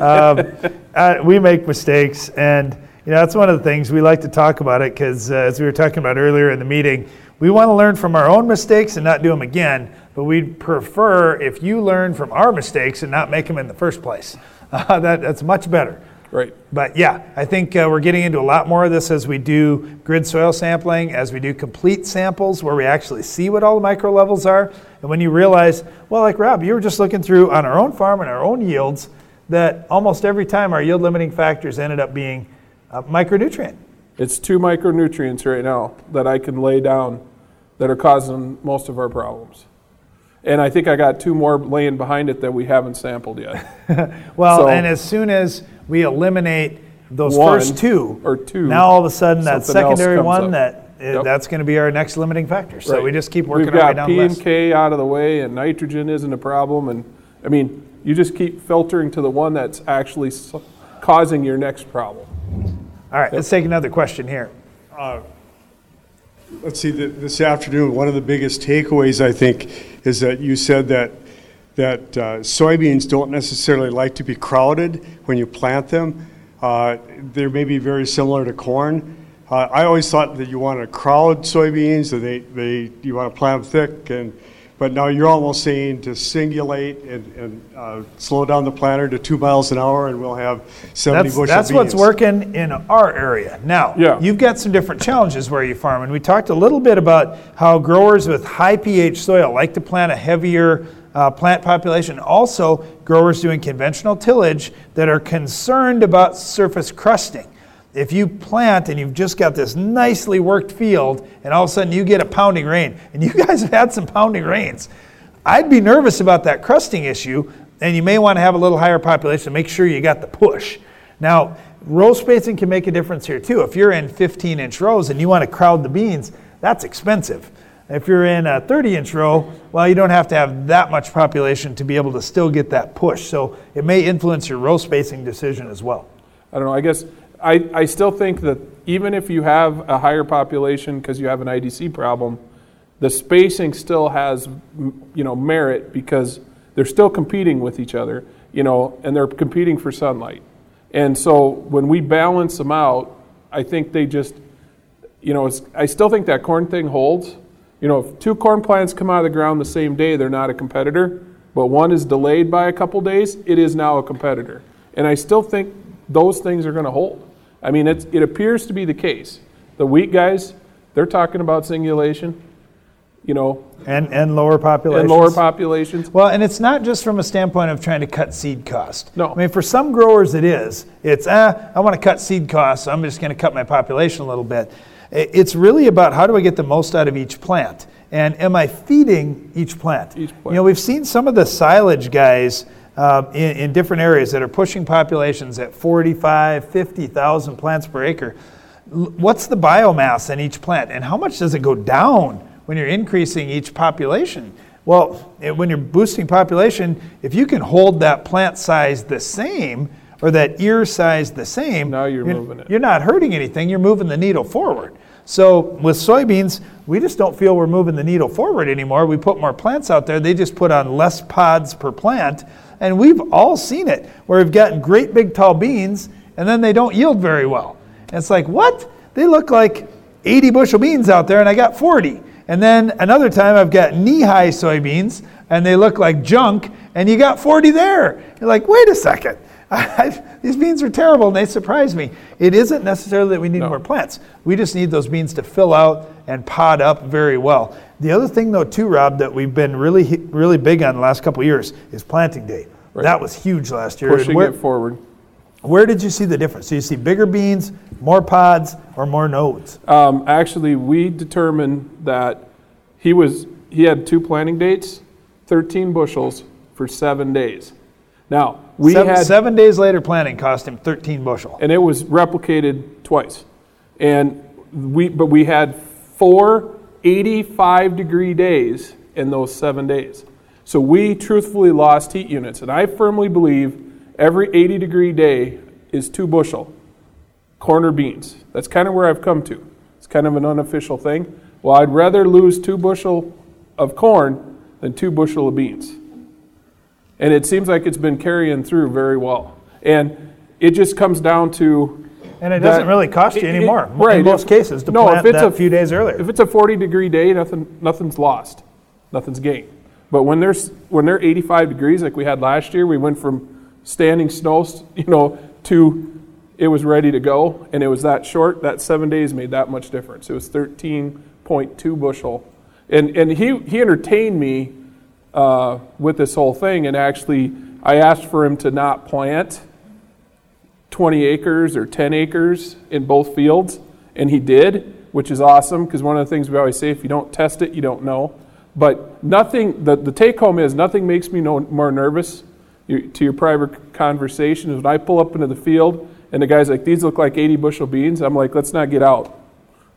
um, uh, we make mistakes, and you know that's one of the things we like to talk about it, because uh, as we were talking about earlier in the meeting, we want to learn from our own mistakes and not do them again, but we'd prefer if you learn from our mistakes and not make them in the first place. Uh, that, that's much better. Right. But yeah, I think uh, we're getting into a lot more of this as we do grid soil sampling, as we do complete samples where we actually see what all the micro levels are. And when you realize, well, like Rob, you were just looking through on our own farm and our own yields, that almost every time our yield limiting factors ended up being a micronutrient. It's two micronutrients right now that I can lay down that are causing most of our problems. And I think I got two more laying behind it that we haven't sampled yet. Well, so, and as soon as we eliminate those first two, or two, now all of a sudden that secondary one, that yep. that's going to be our next limiting factor. So right. we just keep working We've our way down the list. We've got P and K out of the way, and nitrogen isn't a problem. And I mean, you just keep filtering to the one that's actually causing your next problem. All right, yep. let's take another question here. Uh, Let's see, this afternoon, one of the biggest takeaways, I think, is that you said that that uh, soybeans don't necessarily like to be crowded when you plant them. Uh, they may be very similar to corn. Uh, I always thought that you want to crowd soybeans, or they, they you want to plant them thick, and but now you're almost saying to singulate and, and uh, slow down the planter to two miles an hour, and we'll have seventy that's, bushel that's beans. That's what's working in our area. Now, yeah. you've got some different challenges where you farm, and we talked a little bit about how growers with high pH soil like to plant a heavier uh, plant population. Also, growers doing conventional tillage that are concerned about surface crusting. If you plant and you've just got this nicely worked field and all of a sudden you get a pounding rain, and you guys have had some pounding rains, I'd be nervous about that crusting issue, and you may want to have a little higher population to make sure you got the push. Now, row spacing can make a difference here too. If you're in fifteen inch rows and you want to crowd the beans, that's expensive. If you're in a thirty inch row, well, you don't have to have that much population to be able to still get that push. So it may influence your row spacing decision as well. I don't know, I guess I, I still think that even if you have a higher population because you have an I D C problem, the spacing still has, you know, merit because they're still competing with each other, you know, and they're competing for sunlight. And so when we balance them out, I think they just, you know, it's, I still think that corn thing holds. You know, if two corn plants come out of the ground the same day, they're not a competitor, but one is delayed by a couple days, it is now a competitor. And I still think those things are going to hold. I mean, it's, it appears to be the case. The wheat guys, they're talking about singulation, you know. And and lower populations. And lower populations. Well, and it's not just from a standpoint of trying to cut seed cost. No. I mean, for some growers it is. It's, ah, I want to cut seed costs, so I'm just going to cut my population a little bit. It's really about how do I get the most out of each plant? And am I feeding each plant? Each plant. You know, we've seen some of the silage guys Uh, in, in different areas that are pushing populations at forty-five, fifty thousand plants per acre. L- what's the biomass in each plant, and how much does it go down when you're increasing each population? Well, it, when you're boosting population, if you can hold that plant size the same or that ear size the same, now you're, you're moving it. You're not hurting anything, you're moving the needle forward. So with soybeans, we just don't feel we're moving the needle forward anymore. We put more plants out there, they just put on less pods per plant. And we've all seen it, where we've gotten great big tall beans and then they don't yield very well. And it's like, what? They look like eighty bushel beans out there and I got forty. And then another time I've got knee-high soybeans and they look like junk and you got forty there. You're like, wait a second. I've, these beans are terrible and they surprise me. It isn't necessarily that we need no. more plants. We just need those beans to fill out and pod up very well. The other thing though too, Rob, that we've been really really big on the last couple of years is planting date. Right. That was huge last year. Pushing where, it forward. Where did you see the difference? So you see bigger beans, more pods, or more nodes? Um, actually, we determined that he was he had two planting dates, thirteen bushels for seven days. Now, we seven, had... Seven days later planting cost him thirteen bushel. And it was replicated twice. And we, but we had four eighty-five degree days in those seven days. So we truthfully lost heat units. And I firmly believe every eighty degree day is two bushel. Corner beans. That's kind of where I've come to. It's kind of an unofficial thing. Well, I'd rather lose two bushel of corn than two bushel of beans. And it seems like it's been carrying through very well. And it just comes down to... And it that, doesn't really cost you it, anymore, it, right, in most if, cases, to no, plant that a few days earlier. If it's a forty degree day, nothing, nothing's lost. Nothing's gained. But when there's when they're eighty-five degrees like we had last year, we went from standing snow, you know, to it was ready to go, and it was that short. That seven days made that much difference. It was thirteen point two bushel. And and he, he entertained me uh, with this whole thing, and actually I asked for him to not plant twenty acres or ten acres in both fields, and he did, which is awesome, because one of the things we always say, if you don't test it, you don't know. But nothing, the, the take home is, nothing makes me no more nervous, you, to your private conversation, is when I pull up into the field and the guy's like, these look like eighty bushel beans. I'm like, let's not get out.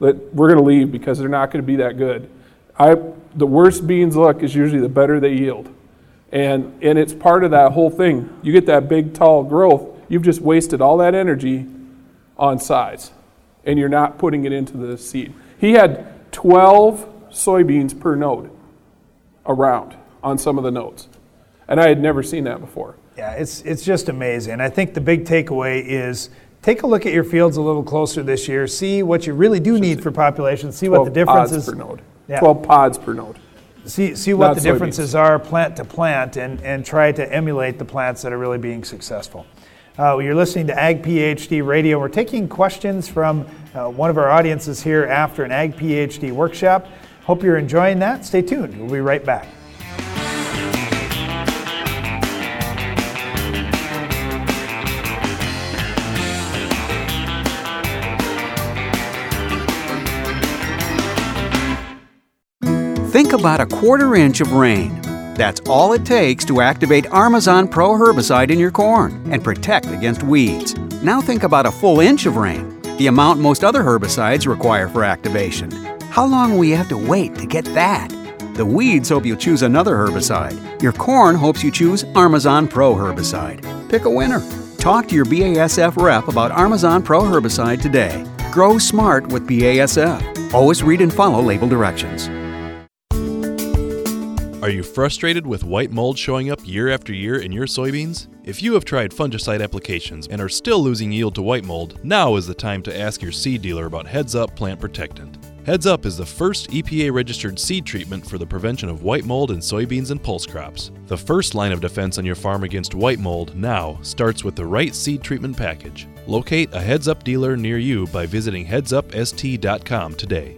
Let, we're going to leave because they're not going to be that good. I, the worse beans look is usually the better they yield. And and it's part of that whole thing. You get that big, tall growth, you've just wasted all that energy on size, and you're not putting it into the seed. He had twelve soybeans per node around on some of the nodes, and I had never seen that before. Yeah, it's it's just amazing. I think the big takeaway is, take a look at your fields a little closer this year, see what you really do need for population, see what the differences per node. Yeah. twelve pods per node. See see what Not the differences soybeans. Are plant to plant, and, and try to emulate the plants that are really being successful. Uh, you're listening to Ag PhD Radio. We're taking questions from uh, one of our audiences here after an Ag PhD workshop. Hope you're enjoying that. Stay tuned. We'll be right back. Think about a quarter inch of rain. That's all it takes to activate Armazon Pro herbicide in your corn and protect against weeds. Now think about a full inch of rain, the amount most other herbicides require for activation. How long will you have to wait to get that? The weeds hope you choose another herbicide. Your corn hopes you choose Armazon Pro herbicide. Pick a winner. Talk to your B A S F rep about Armazon Pro herbicide today. Grow smart with B A S F. Always read and follow label directions. Are you frustrated with white mold showing up year after year in your soybeans? If you have tried fungicide applications and are still losing yield to white mold, now is the time to ask your seed dealer about Heads Up plant protectant. Heads Up is the first E P A-registered seed treatment for the prevention of white mold in soybeans and pulse crops. The first line of defense on your farm against white mold now starts with the right seed treatment package. Locate a Heads Up dealer near you by visiting heads up s t dot com today.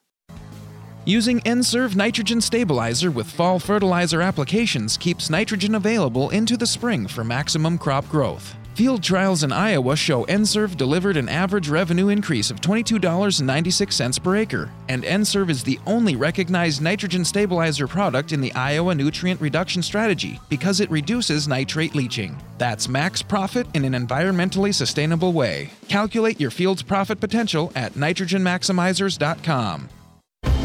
Using N-Serve nitrogen stabilizer with fall fertilizer applications keeps nitrogen available into the spring for maximum crop growth. Field trials in Iowa show N-Serve delivered an average revenue increase of twenty-two dollars and ninety-six cents per acre, and N-Serve is the only recognized nitrogen stabilizer product in the Iowa nutrient reduction strategy because it reduces nitrate leaching. That's max profit in an environmentally sustainable way. Calculate your field's profit potential at nitrogen maximizers dot com.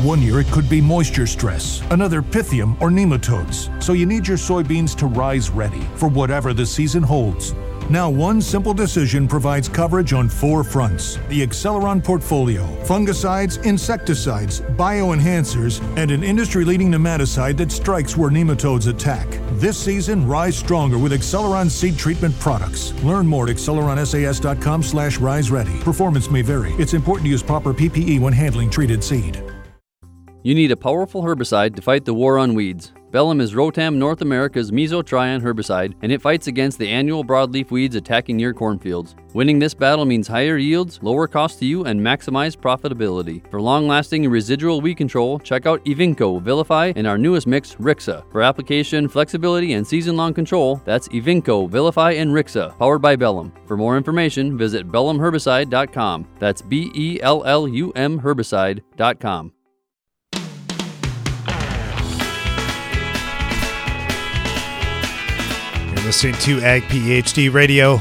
One year it could be moisture stress, another pythium or nematodes, so you need your soybeans to rise ready for whatever the season holds. Now one simple decision provides coverage on four fronts: the Acceleron portfolio, fungicides, insecticides, bioenhancers, and an industry-leading nematicide that strikes where nematodes attack. This season, rise stronger with Acceleron seed treatment products. Learn more at acceleron s a s dot com slash rise ready. Performance may vary. It's important to use proper P P E when handling treated seed. You need a powerful herbicide to fight the war on weeds. Vellum is Rotam North America's mesotrione herbicide, and it fights against the annual broadleaf weeds attacking your cornfields. Winning this battle means higher yields, lower costs to you, and maximized profitability. For long-lasting residual weed control, check out Evinco, Villify, and our newest mix, Rixa. For application, flexibility, and season-long control, that's Evinco, Villify, and Rixa, powered by Vellum. For more information, visit vellum herbicide dot com. That's B E L L U M herbicide dot com. Listening to Ag PhD Radio.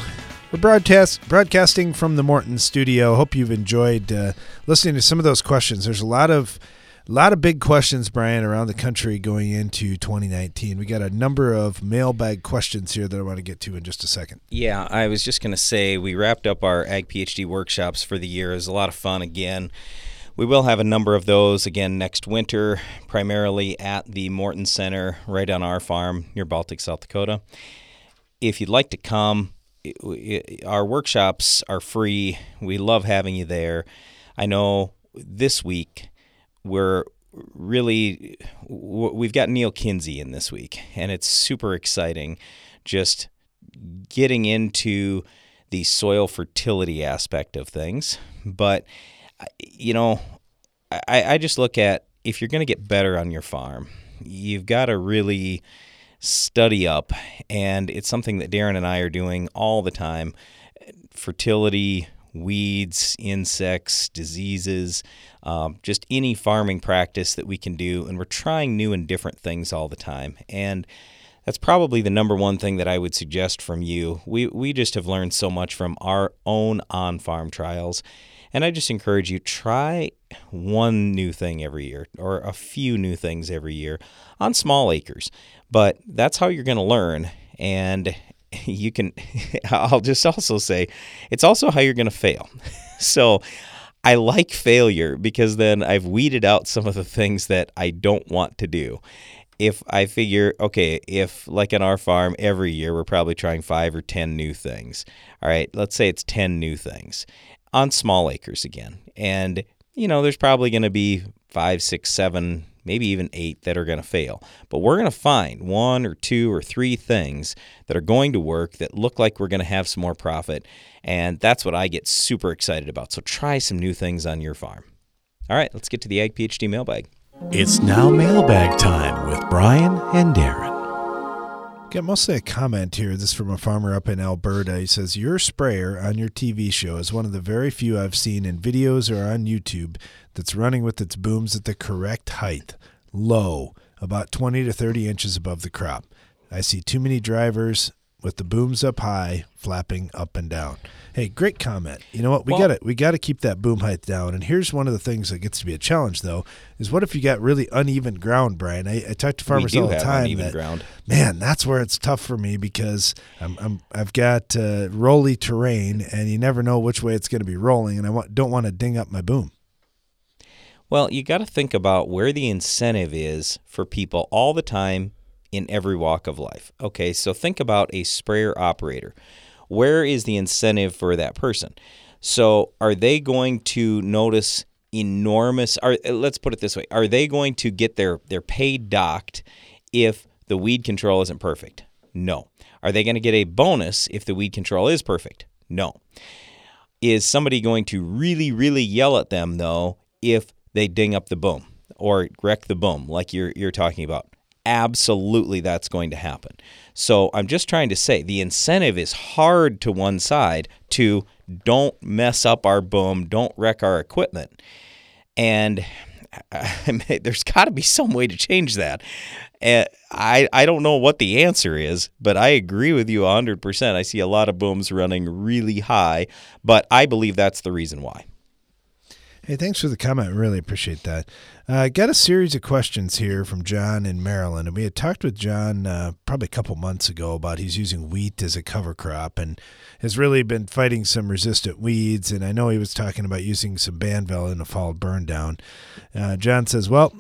We're broadcast, broadcasting from the Morton Studio. Hope you've enjoyed uh, listening to some of those questions. There's a lot of A lot of big questions, Brian, around the country going into twenty nineteen. We got a number of mailbag questions here that I want to get to in just a second. Yeah, I was just going to say we wrapped up our Ag PhD workshops for the year. It was a lot of fun again. We will have a number of those again next winter, primarily at the Morton Center right on our farm near Baltic, South Dakota. If you'd like to come, it, it, our workshops are free. We love having you there. I know this week we're really, we've got Neil Kinsey in this week, and it's super exciting just getting into the soil fertility aspect of things. But you know, I, I just look at, if you're going to get better on your farm, you've got to really study up. And it's something that Darren and I are doing all the time. Fertility, weeds, insects, diseases, um, just any farming practice that we can do. And we're trying new and different things all the time. And that's probably the number one thing that I would suggest from you. We, we just have learned so much from our own on-farm trials. And I just encourage you, try one new thing every year or a few new things every year on small acres. But that's how you're going to learn. And you can, I'll just also say, it's also how you're going to fail. So I like failure because then I've weeded out some of the things that I don't want to do. If I figure, okay, if like on our farm every year, we're probably trying five or ten new things. All right, let's say it's ten new things on small acres again. And, you know, there's probably going to be five, six, seven, maybe even eight that are going to fail. But we're going to find one or two or three things that are going to work that look like we're going to have some more profit. And that's what I get super excited about. So try some new things on your farm. All right, let's get to the Ag PhD mailbag. It's now mailbag time with Brian and Darren. Got mostly a comment here. This is from a farmer up in Alberta. He says, your sprayer on your T V show is one of the very few I've seen in videos or on YouTube that's running with its booms at the correct height, low, about twenty to thirty inches above the crop. I see too many drivers with the booms up high, flapping up and down. Hey, great comment. You know what? We well, got it. We got to keep that boom height down. And here's one of the things that gets to be a challenge, though, is what if you got really uneven ground, Brian? I, I talk to farmers all the time. Uneven that, ground. Man, that's where it's tough for me because I'm, I'm I've got uh, rolly terrain, and you never know which way it's going to be rolling, and I want, don't want to ding up my boom. Well, you got to think about where the incentive is for people all the time, in every walk of life. Okay, so think about a sprayer operator. Where is the incentive for that person? So are they going to notice enormous, or let's put it this way, are they going to get their, their pay docked if the weed control isn't perfect? No. Are they going to get a bonus if the weed control is perfect? No. Is somebody going to really, really yell at them, though, if they ding up the boom or wreck the boom like you're you're talking about? Absolutely, that's going to happen. So I'm just trying to say the incentive is hard to one side to don't mess up our boom, don't wreck our equipment. And I mean, there's got to be some way to change that. And I, I don't know what the answer is, but I agree with you one hundred percent. I see a lot of booms running really high, but I believe that's the reason why. Hey, thanks for the comment. Really appreciate that. I uh, got a series of questions here from John in Maryland. And we had talked with John uh, probably a couple months ago about he's using wheat as a cover crop and has really been fighting some resistant weeds. And I know he was talking about using some Banvel in a fall burn down. Uh, John says, well,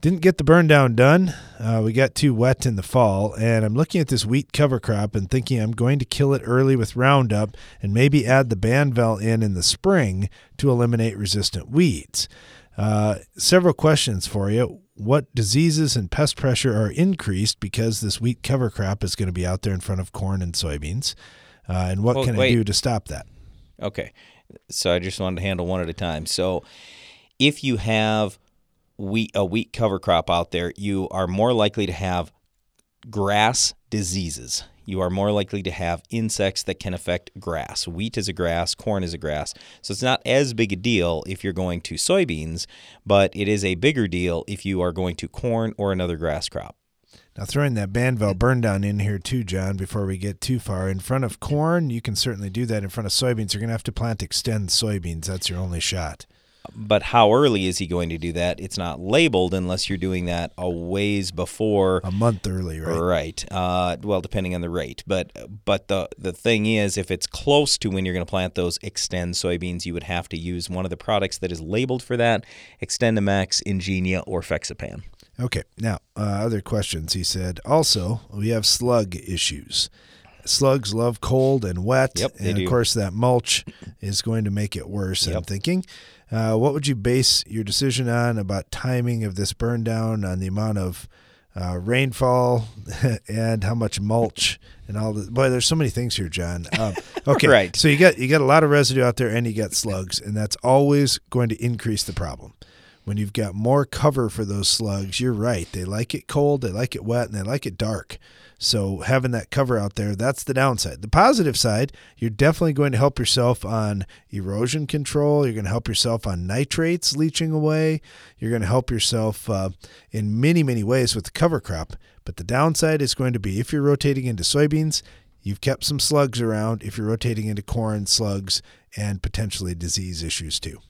didn't get the burn down done. Uh, we got too wet in the fall. And I'm looking at this wheat cover crop and thinking I'm going to kill it early with Roundup and maybe add the Banvel in in the spring to eliminate resistant weeds. Uh, several questions for you. What diseases and pest pressure are increased because this wheat cover crop is going to be out there in front of corn and soybeans? Uh, and what well, can wait. I do to stop that? Okay. So I just wanted to handle one at a time. So if you have wheat, a wheat cover crop out there, you are more likely to have grass diseases. You are more likely to have insects that can affect grass. Wheat is a grass, corn is a grass. So it's not as big a deal if you're going to soybeans, but it is a bigger deal if you are going to corn or another grass crop. Now throwing that Banvel burn down in here too, John, before we get too far. In front of corn, you can certainly do that. In front of soybeans, you're going to have to plant Xtend soybeans. That's your only shot. But how early is he going to do that? It's not labeled unless you're doing that a ways before. A month early, right? Right. Uh, well, depending on the rate. But but the the thing is, if it's close to when you're going to plant those Xtend soybeans, you would have to use one of the products that is labeled for that, Xtend Max, Ingenia, or Fexapan. Okay. Now, uh, other questions. He said, also, we have slug issues. Slugs love cold and wet. Yep, they and, of do. course, that mulch is going to make it worse, yep. I'm thinking. Uh, what would you base your decision on about timing of this burn down, on the amount of uh, rainfall and how much mulch and all the boy? There's so many things here, John. Um, okay, right. So you got you got a lot of residue out there, and you got slugs, and that's always going to increase the problem. When you've got more cover for those slugs, you're right. They like it cold, they like it wet, and they like it dark. So having that cover out there, that's the downside. The positive side, you're definitely going to help yourself on erosion control. You're going to help yourself on nitrates leaching away. You're going to help yourself uh, in many, many ways with the cover crop. But the downside is going to be if you're rotating into soybeans, you've kept some slugs around. If you're rotating into corn, slugs, and potentially disease issues too.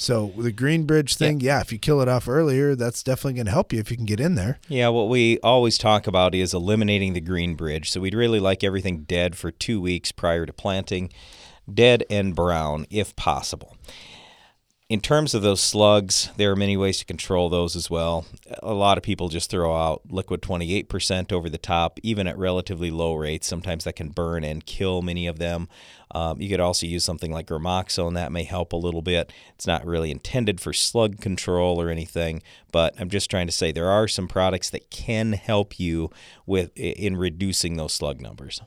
So the green bridge thing, yeah. yeah, if you kill it off earlier, that's definitely going to help you if you can get in there. Yeah, what we always talk about is eliminating the green bridge. So we'd really like everything dead for two weeks prior to planting, dead and brown if possible. In terms of those slugs, there are many ways to control those as well. A lot of people just throw out liquid twenty-eight percent over the top, even at relatively low rates. Sometimes that can burn and kill many of them. Um, you could also use something like Gramoxone. That may help a little bit. It's not really intended for slug control or anything, but I'm just trying to say there are some products that can help you with in reducing those slug numbers.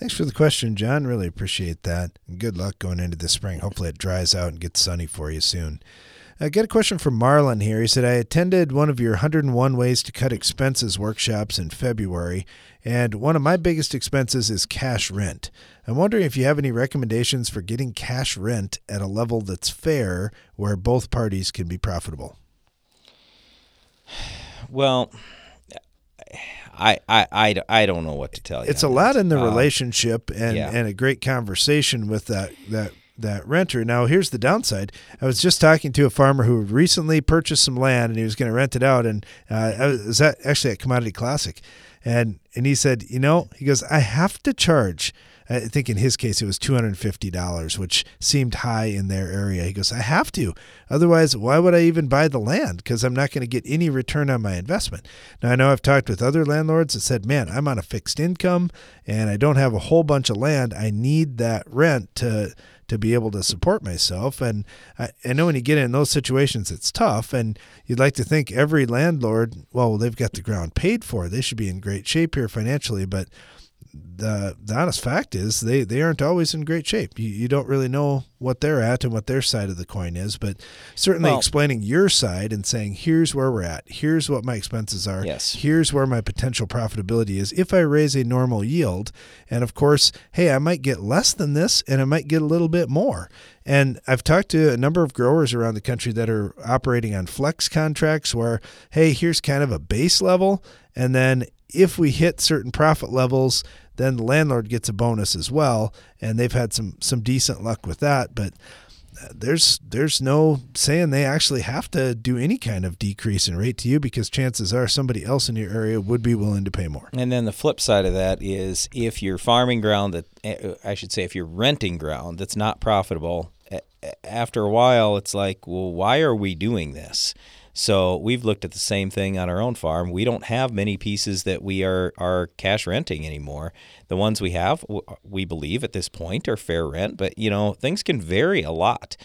Thanks for the question, John. Really appreciate that. Good luck going into the spring. Hopefully it dries out and gets sunny for you soon. I got a question from Marlon here. He said, I attended one of your one oh one Ways to Cut Expenses workshops in February, and one of my biggest expenses is cash rent. I'm wondering if you have any recommendations for getting cash rent at a level that's fair where both parties can be profitable. Well, I, I, I, I don't know what to tell you. It's a lot in the uh, relationship and, yeah. and a great conversation with that that. that renter. Now, here's the downside. I was just talking to a farmer who recently purchased some land and he was going to rent it out. And uh, I was at, actually at Commodity Classic. And, and he said, you know, he goes, I have to charge. I think in his case, it was two hundred fifty dollars, which seemed high in their area. He goes, I have to. Otherwise, why would I even buy the land? Because I'm not going to get any return on my investment. Now, I know I've talked with other landlords that said, man, I'm on a fixed income and I don't have a whole bunch of land. I need that rent to to be able to support myself. And I, I know when you get in those situations, it's tough. And you'd like to think every landlord, well, they've got the ground paid for. They should be in great shape here financially. But The, the honest fact is they, they aren't always in great shape. You, you don't really know what they're at and what their side of the coin is, but certainly well, explaining your side and saying, here's where we're at. Here's what my expenses are. Yes. Here's where my potential profitability is if I raise a normal yield. And of course, hey, I might get less than this and I might get a little bit more. And I've talked to a number of growers around the country that are operating on flex contracts where, hey, here's kind of a base level. And then if we hit certain profit levels, then the landlord gets a bonus as well. And they've had some some decent luck with that. But there's there's no saying they actually have to do any kind of decrease in rate to you because chances are somebody else in your area would be willing to pay more. And then the flip side of that is if you're farming ground that I should say if you're renting ground that's not profitable, after a while it's like, well, why are we doing this? So we've looked at the same thing on our own farm. We don't have many pieces that we are, are cash renting anymore. The ones we have, we believe at this point, are fair rent, but, you know, things can vary a lot.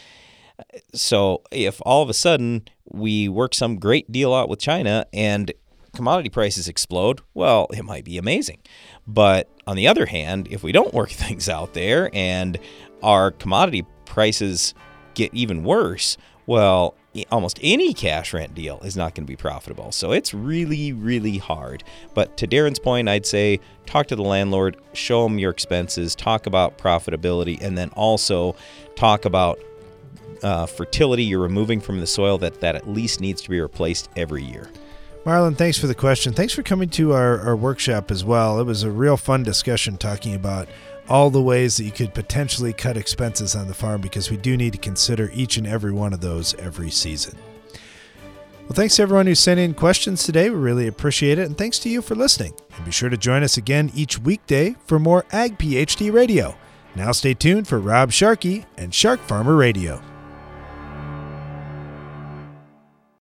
So if all of a sudden we work some great deal out with China and commodity prices explode, well, it might be amazing. But on the other hand, if we don't work things out there and our commodity prices get even worse, well, almost any cash rent deal is not going to be profitable. So it's really, really hard. But to Darren's point, I'd say talk to the landlord, show them your expenses, talk about profitability, and then also talk about uh, fertility you're removing from the soil that, that at least needs to be replaced every year. Marlon, thanks for the question. Thanks for coming to our, our workshop as well. It was a real fun discussion talking about all the ways that you could potentially cut expenses on the farm, because we do need to consider each and every one of those every season. Well, thanks to everyone who sent in questions today. We really appreciate it. And thanks to you for listening. And be sure to join us again each weekday for more Ag PhD Radio. Now stay tuned for Rob Sharkey and Shark Farmer Radio.